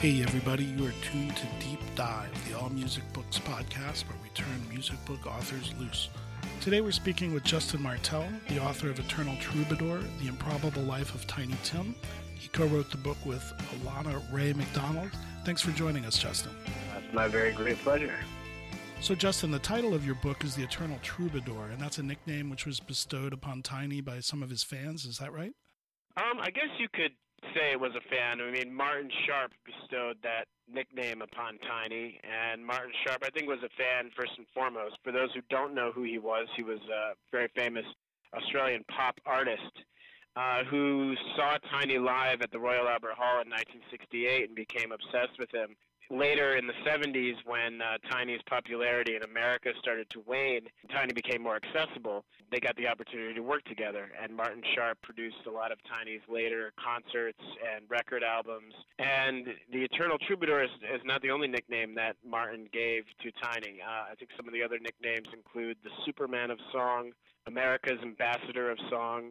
Hey everybody, you are tuned to Deep Dive, the All Music Books podcast where we turn music book authors loose. Today we're speaking with Justin Martell, the author of Eternal Troubadour, The Improbable Life of Tiny Tim. He co-wrote the book with Alana Ray McDonald. Thanks for joining us, Justin. That's my very great pleasure. So Justin, the title of your book is The Eternal Troubadour, and that's a nickname which was bestowed upon Tiny by some of his fans, is that right? I guess you could say it was a fan. I mean, Martin Sharp bestowed that nickname upon Tiny, and Martin Sharp, I think, was a fan first and foremost. For those who don't know who he was a very famous Australian pop artist who saw Tiny live at the Royal Albert Hall in 1968 and became obsessed with him. Later in the 70s, when Tiny's popularity in America started to wane, Tiny became more accessible. They got the opportunity to work together, and Martin Sharp produced a lot of Tiny's later concerts and record albums. And the Eternal Troubadour is not the only nickname that Martin gave to Tiny. I think some of the other nicknames include the Superman of Song, America's Ambassador of Song,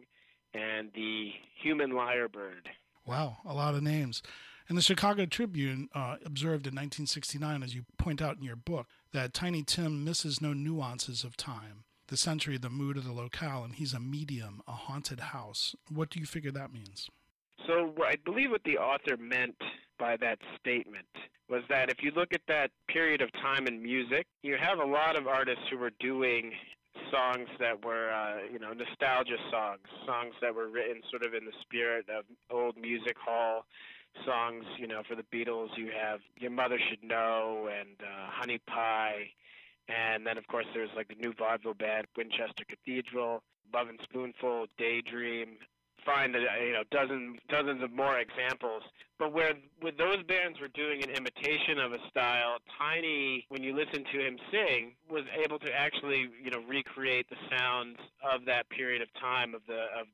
and the Human Lyrebird. Wow, a lot of names. And the Chicago Tribune observed in 1969, as you point out in your book, that Tiny Tim misses no nuances of time, the century, the mood of the locale, and he's a medium, a haunted house. What do you figure that means? So I believe what the author meant by that statement was that if you look at that period of time in music, you have a lot of artists who were doing songs that were, nostalgia songs, songs that were written sort of in the spirit of old music hall songs. You know, for the Beatles, you have Your Mother Should Know and Honey Pie. And then, of course, there's like the new vaudeville band, Winchester Cathedral, Love and Spoonful, Daydream. Find, dozens of more examples. But where with those bands were doing an imitation of a style, Tiny, when you listen to him sing, was able to actually, recreate the sounds of that period of time, of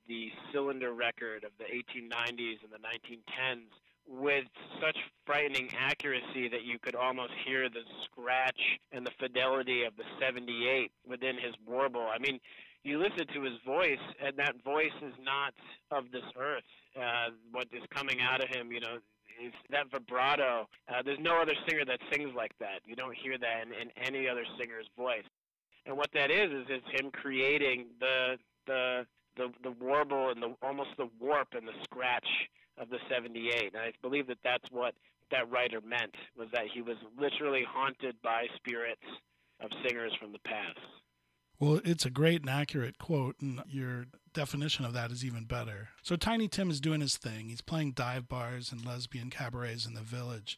the cylinder record of the 1890s and the 1910s, with such frightening accuracy that you could almost hear the scratch and the fidelity of the 78 within his warble. I mean, you listen to his voice, and that voice is not of this earth. What is coming out of him, is that vibrato. There's no other singer that sings like that. You don't hear that in any other singer's voice. And what that is him creating the warble and the almost the warp and the scratch of the 78. And I believe that that's what that writer meant, was that he was literally haunted by spirits of singers from the past. Well, it's a great and accurate quote, and your definition of that is even better. So Tiny Tim is doing his thing. He's playing dive bars and lesbian cabarets in the village,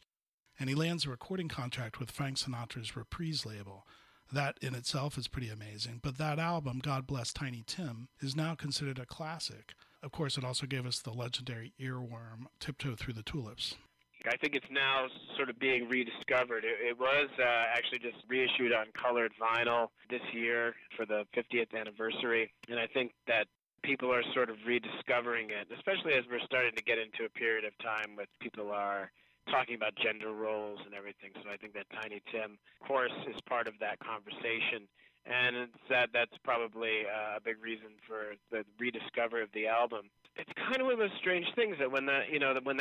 and he lands a recording contract with Frank Sinatra's Reprise label. That in itself is pretty amazing, but that album, God Bless Tiny Tim, is now considered a classic. Of course, it also gave us the legendary earworm, Tiptoe Through the Tulips. I think it's now sort of being rediscovered. It was actually just reissued on colored vinyl this year for the 50th anniversary, and I think that people are sort of rediscovering it, especially as we're starting to get into a period of time where people are talking about gender roles and everything. So I think that Tiny Tim, of course, is part of that conversation, and it's that's probably a big reason for the rediscovery of the album. It's kind of one of those strange things that when the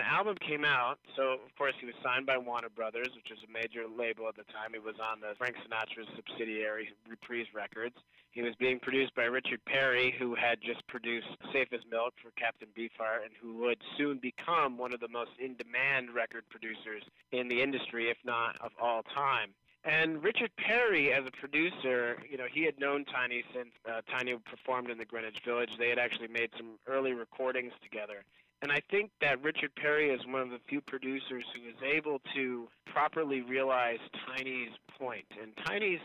album came out, so of course he was signed by Warner Brothers, which was a major label at the time. He was on the Frank Sinatra's subsidiary Reprise Records. He was being produced by Richard Perry, who had just produced Safe as Milk for Captain Beefheart, and who would soon become one of the most in-demand record producers in the industry, if not of all time. And Richard Perry, as a producer, he had known Tiny since Tiny performed in the Greenwich Village. They had actually made some early recordings together. And I think that Richard Perry is one of the few producers who is able to properly realize Tiny's point. And Tiny's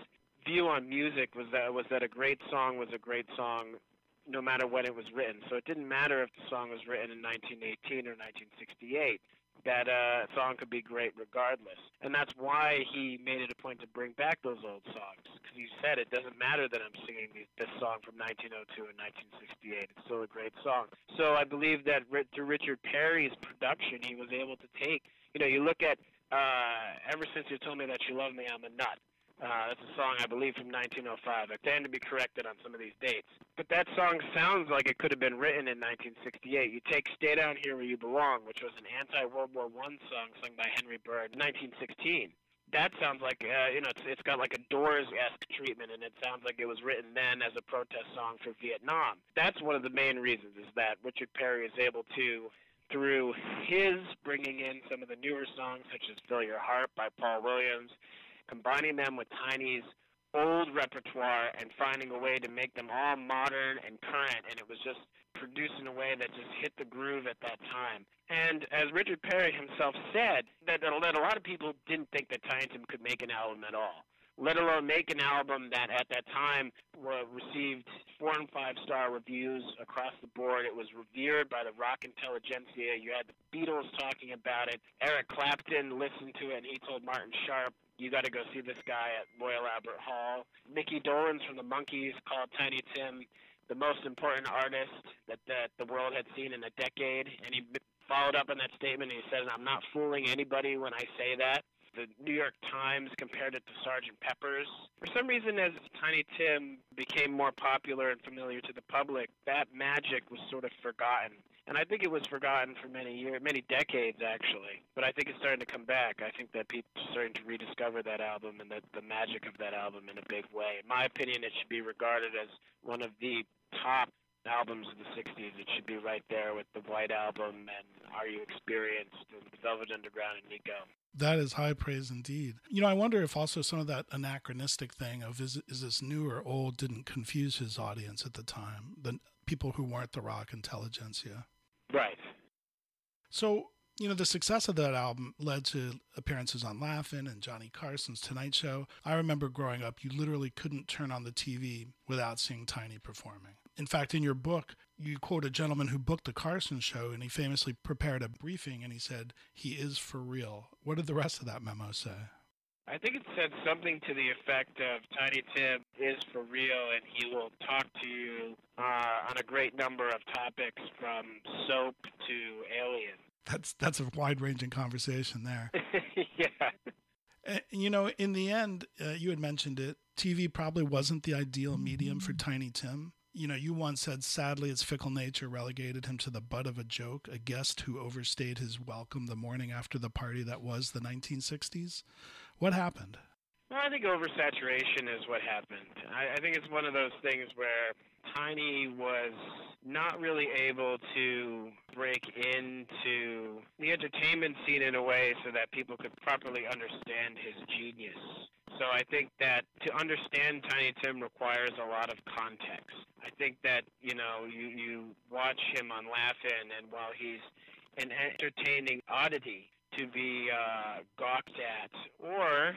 view on music was that a great song was a great song no matter when it was written. So it didn't matter if the song was written in 1918 or 1968. That song could be great regardless. And that's why he made it a point to bring back those old songs, because he said it doesn't matter that I'm singing this song from 1902 and 1968. It's still a great song. So I believe that through Richard Perry's production, he was able to take, you look at Ever Since You Told Me That You Love Me, I'm a Nut. That's a song, I believe, from 1905. I tend to be corrected on some of these dates. But that song sounds like it could have been written in 1968. You take Stay Down Here Where You Belong, which was an anti-World War I song sung by Henry Bird in 1916. That sounds like, it's got like a Doors-esque treatment, and it sounds like it was written then as a protest song for Vietnam. That's one of the main reasons, is that Richard Perry is able to, through his bringing in some of the newer songs, such as Fill Your Heart by Paul Williams, combining them with Tiny's old repertoire and finding a way to make them all modern and current, and it was just produced in a way that just hit the groove at that time. And as Richard Perry himself said, that a lot of people didn't think that Tiny Tim could make an album at all, let alone make an album that at that time received 4- and 5-star reviews across the board. It was revered by the rock intelligentsia. You had the Beatles talking about it. Eric Clapton listened to it, and he told Martin Sharp, "You got to go see this guy at Royal Albert Hall." Mickey Dolenz from the Monkees called Tiny Tim the most important artist that the world had seen in a decade. And he followed up on that statement, and he said, "I'm not fooling anybody when I say that." The New York Times compared it to Sgt. Pepper's. For some reason, as Tiny Tim became more popular and familiar to the public, that magic was sort of forgotten. And I think it was forgotten for many years, many decades, actually. But I think it's starting to come back. I think that people are starting to rediscover that album and the magic of that album in a big way. In my opinion, it should be regarded as one of the top albums of the 60s. It should be right there with the White Album and Are You Experienced and Velvet Underground and Nico. That is high praise indeed. I wonder if also some of that anachronistic thing of is this new or old didn't confuse his audience at the time, the people who weren't the rock intelligentsia. Right. So, the success of that album led to appearances on Laugh-In and Johnny Carson's Tonight Show. I remember growing up, you literally couldn't turn on the TV without seeing Tiny performing. In fact, in your book, you quote a gentleman who booked the Carson show, and he famously prepared a briefing, and he said, "He is for real." What did the rest of that memo say? I think it said something to the effect of, "Tiny Tim is for real, and he will talk to you on a great number of topics, from soap to aliens." That's a wide-ranging conversation there. Yeah. In the end, you had mentioned it, TV probably wasn't the ideal medium for Tiny Tim. You once said, sadly, its fickle nature relegated him to the butt of a joke, a guest who overstayed his welcome the morning after the party that was the 1960s. What happened? Well, I think oversaturation is what happened. I think it's one of those things where Tiny was not really able to break into the entertainment scene in a way so that people could properly understand his genius. So I think that to understand Tiny Tim requires a lot of context. I think that, you watch him on Laugh-In, and while he's an entertaining oddity to be gawked at or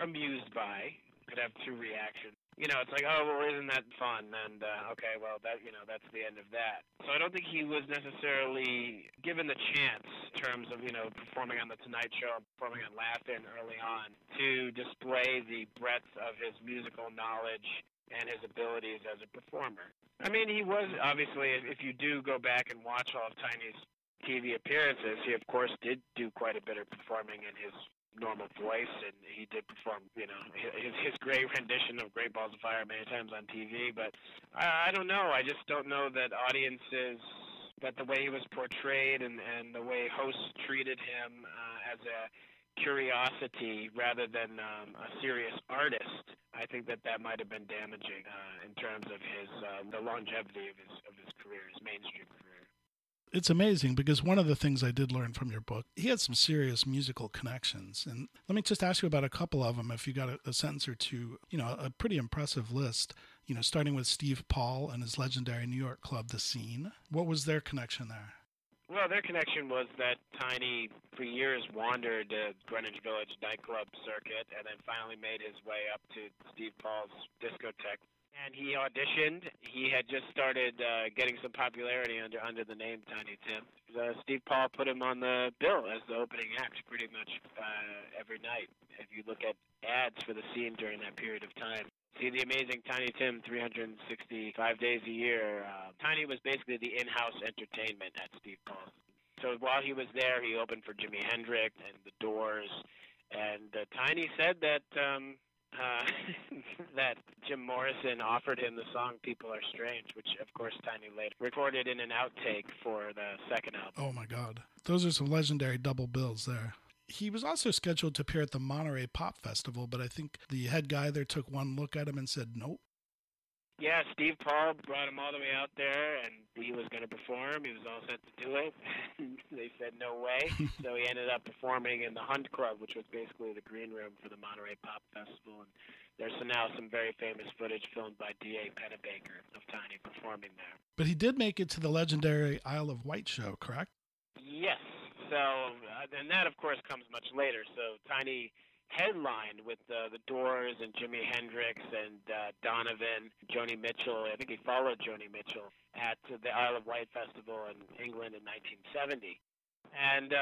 amused by, could have two reactions. It's like, oh, well, isn't that fun? And, okay, well, that, that's the end of that. So I don't think he was necessarily given the chance in terms of, performing on The Tonight Show, performing on Laugh-In early on, to display the breadth of his musical knowledge and his abilities as a performer. I mean, he was, obviously, if you do go back and watch all of Tiny's TV appearances, he, of course, did do quite a bit of performing in his normal voice, and he did perform, his great rendition of Great Balls of Fire many times on TV, but I don't know. I just don't know that audiences, that the way he was portrayed and the way hosts treated him as a curiosity rather than a serious artist, I think that might have been damaging in terms of his the longevity of his career, his mainstream career. It's amazing, because one of the things I did learn from your book, he had some serious musical connections. And let me just ask you about a couple of them, if you got a sentence or two, a pretty impressive list, starting with Steve Paul and his legendary New York club, The Scene. What was their connection there? Well, their connection was that Tiny, for years, wandered the Greenwich Village nightclub circuit and then finally made his way up to Steve Paul's discotheque. And he auditioned. He had just started getting some popularity under the name Tiny Tim. Steve Paul put him on the bill as the opening act pretty much every night. If you look at ads for the Scene during that period of time, see the amazing Tiny Tim 365 days a year. Tiny was basically the in-house entertainment at Steve Paul's. So while he was there, he opened for Jimi Hendrix and The Doors. And Tiny said that that Jim Morrison offered him the song People Are Strange, which, of course, Tiny later recorded in an outtake for the second album. Oh, my God. Those are some legendary double bills there. He was also scheduled to appear at the Monterey Pop Festival, but I think the head guy there took one look at him and said, nope. Yeah, Steve Paul brought him all the way out there, and he was going to perform. He was all set to do it. They said, no way. So he ended up performing in the Hunt Club, which was basically the green room for the Monterey Pop Festival. And there's now some very famous footage filmed by D.A. Pennebaker of Tiny performing there. But he did make it to the legendary Isle of Wight show, correct? Yes. So, and that, of course, comes much later. So Tiny headlined with The Doors and Jimi Hendrix and Donovan, Joni Mitchell. I think he followed Joni Mitchell at the Isle of Wight Festival in England in 1970. And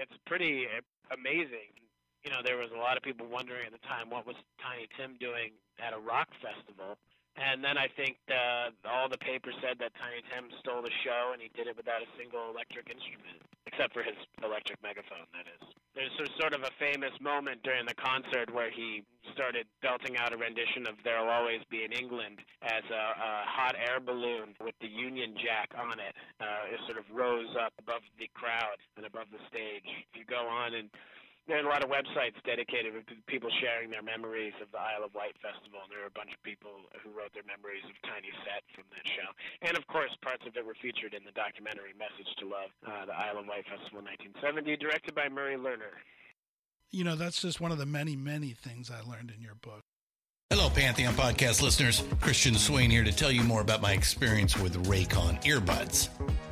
it's pretty amazing. You know, there was a lot of people wondering at the time, what was Tiny Tim doing at a rock festival? And then I think all the papers said that Tiny Tim stole the show, and he did it without a single electric instrument, except for his electric megaphone, that is. There's sort of a famous moment during the concert where he started belting out a rendition of There'll Always Be an England as a hot air balloon with the Union Jack on it. It sort of rose up above the crowd and above the stage. If you go on and... there are a lot of websites dedicated to people sharing their memories of the Isle of Wight Festival, and there were a bunch of people who wrote their memories of Tiny's set from that show. And, of course, parts of it were featured in the documentary Message to Love, the Isle of Wight Festival 1970, directed by Murray Lerner. You know, that's just one of the many, many things I learned in your book. Hello, Pantheon Podcast listeners. Christian Swain here to tell you more about my experience with Raycon earbuds.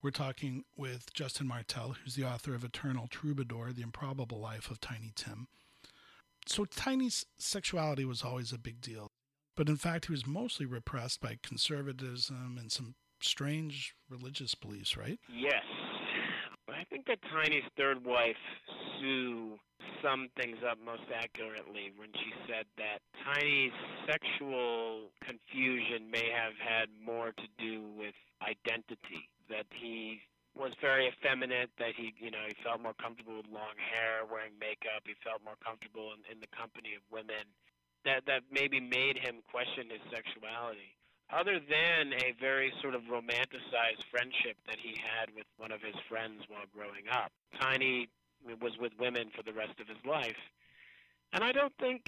We're talking with Justin Martell, who's the author of Eternal Troubadour, The Improbable Life of Tiny Tim. So Tiny's sexuality was always a big deal, but in fact, he was mostly repressed by conservatism and some strange religious beliefs, right? Yes. I think that Tiny's third wife, Sue, summed things up most accurately when she said that Tiny's sexual confusion may have had more to do with identity, that he was very effeminate, that he felt more comfortable with long hair, wearing makeup, he felt more comfortable in the company of women, that maybe made him question his sexuality. Other than a very sort of romanticized friendship that he had with one of his friends while growing up, Tiny was with women for the rest of his life. And I don't think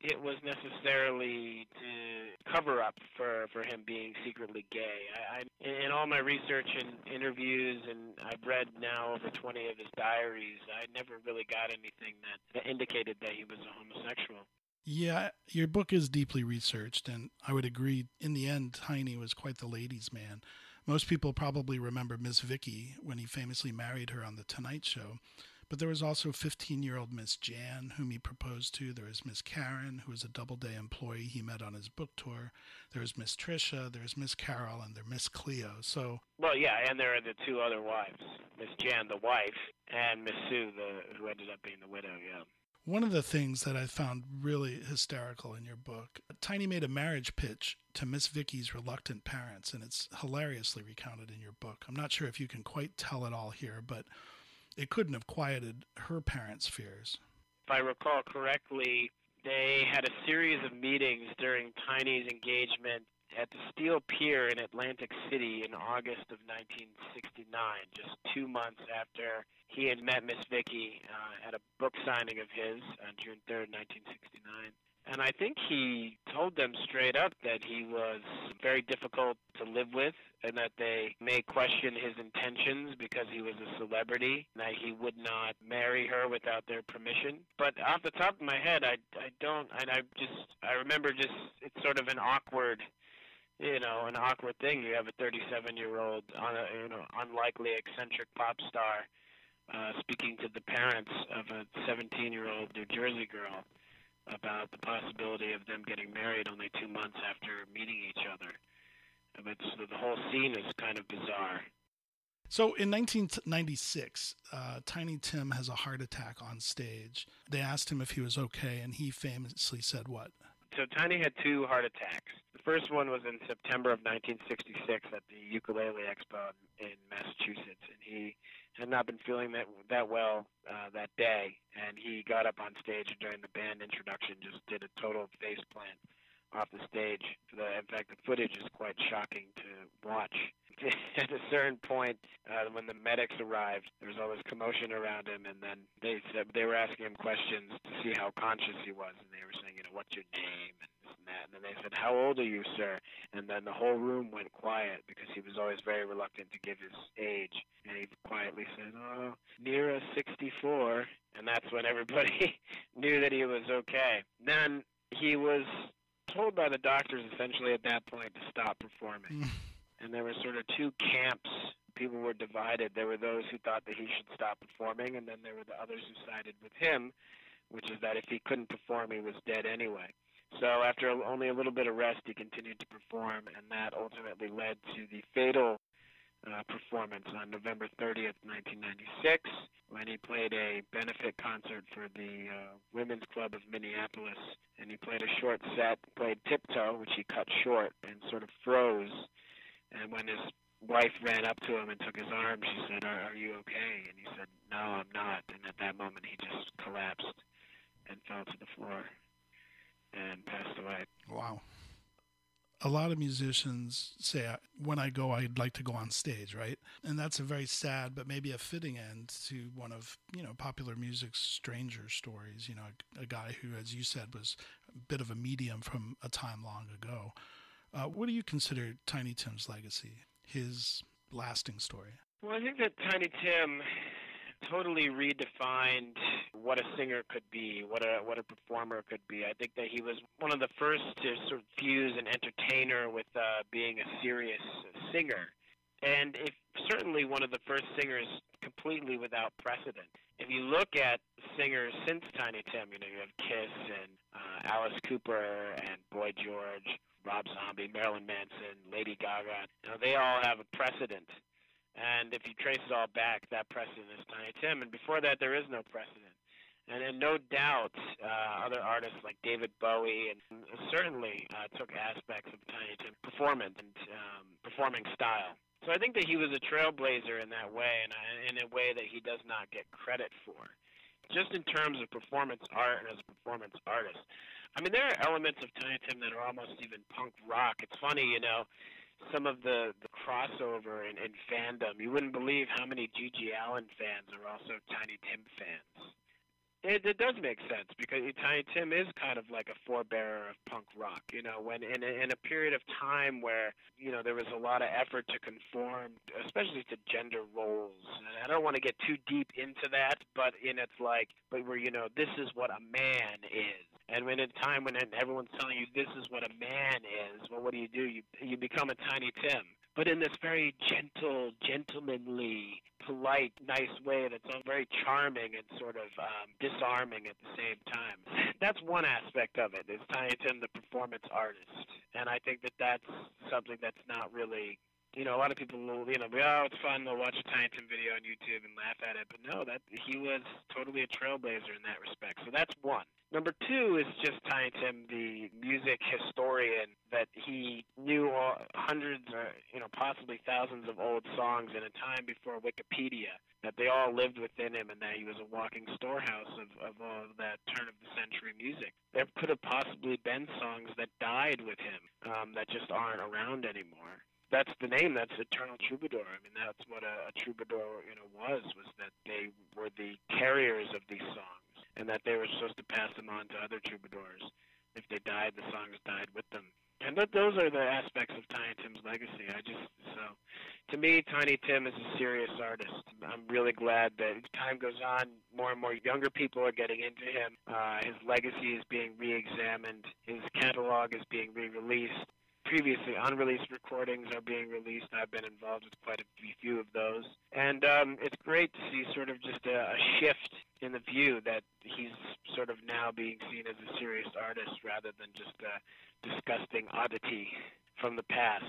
it was necessarily to cover up for him being secretly gay. I, in all my research and interviews, and I've read now over 20 of his diaries, I never really got anything that indicated that he was a homosexual. Yeah, your book is deeply researched, and I would agree, in the end, Tiny was quite the ladies' man. Most people probably remember Miss Vicky when he famously married her on The Tonight Show. But there was also 15-year-old Miss Jan, whom he proposed to. There was Miss Karen, who was a Doubleday employee he met on his book tour. There was Miss Tricia, there's Miss Carol, and there's Miss Cleo. So, well, yeah, and there are the two other wives, Miss Jan, the wife, and Miss Sue, who ended up being the widow, yeah. One of the things that I found really hysterical in your book, Tiny made a marriage pitch to Miss Vicky's reluctant parents, and it's hilariously recounted in your book. I'm not sure if you can quite tell it all here, but it couldn't have quieted her parents' fears. If I recall correctly, they had a series of meetings during Tiny's engagement at the Steel Pier in Atlantic City in August of 1969, just 2 months after he had met Miss Vicky at a book signing of his on June 3rd, 1969. And I think he told them straight up that he was very difficult to live with and that they may question his intentions because he was a celebrity, and that he would not marry her without their permission. But off the top of my head, I remember just, it's sort of an awkward thing. You have a 37-year-old, unlikely eccentric pop star speaking to the parents of a 17-year-old New Jersey girl about the possibility of them getting married only 2 months after meeting each other. But so the whole scene is kind of bizarre. So in 1996, Tiny Tim has a heart attack on stage. They asked him if he was okay, and he famously said what? So Tiny had two heart attacks. The first one was in September of 1966 at the Ukulele Expo in Massachusetts, and he had not been feeling that well that day, and he got up on stage and during the band introduction just did a total faceplant off the stage. In fact, the footage is quite shocking to watch. At a certain point, when the medics arrived, there was all this commotion around him, and then they said they were asking him questions to see how conscious he was, and they were saying, what's your name, and this and that. And then they said, how old are you, sir? And then the whole room went quiet because he was always very reluctant to give his age. And he quietly said, oh, near 64. And that's when everybody knew that he was okay. Then he was told by the doctors essentially at that point to stop performing. And there were sort of two camps. People were divided. There were those who thought that he should stop performing, and then there were the others who sided with him, which is that if he couldn't perform, he was dead anyway. So after only a little bit of rest, he continued to perform, and that ultimately led to the fatal performance on November 30th, 1996, when he played a benefit concert for the Women's Club of Minneapolis, and he played a short set, played Tiptoe, which he cut short and sort of froze. And when his wife ran up to him and took his arm, she said, are you okay? And he said, no, I'm not. And at that moment, he just collapsed and fell to the floor and passed away. Wow. A lot of musicians say, when I go, I'd like to go on stage, right? And that's a very sad, but maybe a fitting end to one of, popular music's stranger stories. A guy who, as you said, was a bit of a medium from a time long ago. What do you consider Tiny Tim's legacy, his lasting story? Well, I think that Tiny Tim totally redefined what a singer could be, what a performer could be. I think that he was one of the first to sort of fuse an entertainer with being a serious singer. And certainly one of the first singers completely without precedent. If you look at singers since Tiny Tim, you have Kiss and Alice Cooper and Boy George, Rob Zombie, Marilyn Manson, Lady Gaga. They all have a precedent. And if you trace it all back, that precedent is Tiny Tim. And before that, there is no precedent. And then no doubt other artists like David Bowie and certainly took aspects of Tiny Tim's performance and performing style. So I think that he was a trailblazer in that way and in a way that he does not get credit for. Just in terms of performance art and as a performance artist. I mean, there are elements of Tiny Tim that are almost even punk rock. It's funny, some of the crossover in fandom. You wouldn't believe how many G.G. Allin fans are also Tiny Tim fans. It does make sense, because Tiny Tim is kind of like a forebearer of punk rock, you know, when in a period of time where, you know, there was a lot of effort to conform, especially to gender roles. And I don't want to get too deep into that, but this is what a man is. And when in a time when everyone's telling you this is what a man is, well, what do? You become a Tiny Tim. But in this very gentle, gentlemanly, polite, nice way that's very charming and sort of disarming at the same time. That's one aspect of it, is Tiny Tim the performance artist. And I think that that's something that's not really, you know, a lot of people will, it's fun, they'll watch a Tiny Tim video on YouTube and laugh at it. But no, he was totally a trailblazer in that respect. So that's one. Number two is just Tiny Tim, the music historian, that he knew hundreds or possibly thousands of old songs in a time before Wikipedia, that they all lived within him, and that he was a walking storehouse of all of that turn-of-the-century music. There could have possibly been songs that died with him that just aren't around anymore. That's the name. That's Eternal Troubadour. I mean, that's what a troubadour, was that they were the carriers of these songs, and that they were supposed to pass them on to other troubadours. If they died, the songs died with them. And those are the aspects of Tiny Tim's legacy. To me, Tiny Tim is a serious artist. I'm really glad that as time goes on, more and more younger people are getting into him. His legacy is being re-examined. His catalog is being re-released. Previously unreleased recordings are being released. I've been involved with quite a few of those. And it's great to see sort of just a shift in the view that he's sort of now being seen as a serious artist rather than just a disgusting oddity from the past,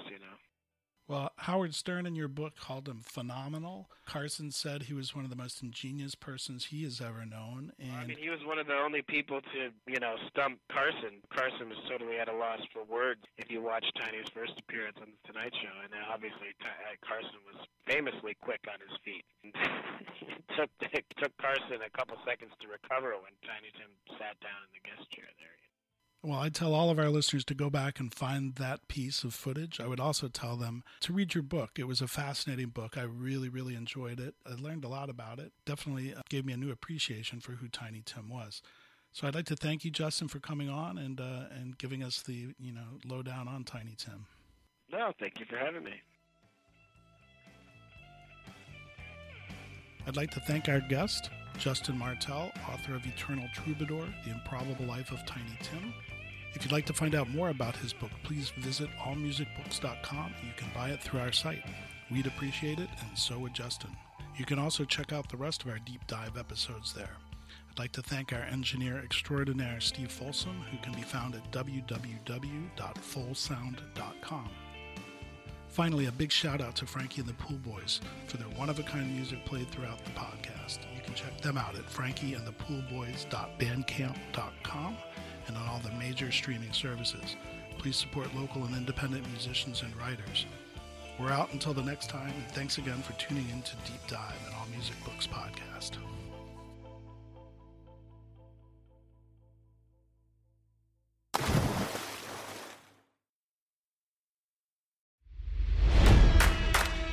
Well, Howard Stern in your book called him phenomenal. Carson said he was one of the most ingenious persons he has ever known. And he was one of the only people to, stump Carson. Carson was totally at a loss for words if you watch Tiny's first appearance on The Tonight Show. And obviously Carson was famously quick on his feet. It took Carson a couple seconds to recover when Tiny Tim sat down in the guest chair there. Well, I tell all of our listeners to go back and find that piece of footage. I would also tell them to read your book. It was a fascinating book. I really, really enjoyed it. I learned a lot about it. Definitely gave me a new appreciation for who Tiny Tim was. So I'd like to thank you, Justin, for coming on and giving us the lowdown on Tiny Tim. No, thank you for having me. I'd like to thank our guest, Justin Martell, author of Eternal Troubadour, The Improbable Life of Tiny Tim. If you'd like to find out more about his book, please visit allmusicbooks.com. You can buy it through our site. We'd appreciate it, and so would Justin. You can also check out the rest of our deep dive episodes there. I'd like to thank our engineer extraordinaire, Steve Folsom, who can be found at www.fullsound.com. Finally, a big shout out to Frankie and the Pool Boys for their one-of-a-kind music played throughout the podcast. You can check them out at frankieandthepoolboys.bandcamp.com and on all the major streaming services. Please support local and independent musicians and writers. We're out until the next time, and thanks again for tuning in to Deep Dive and All Music Books podcast.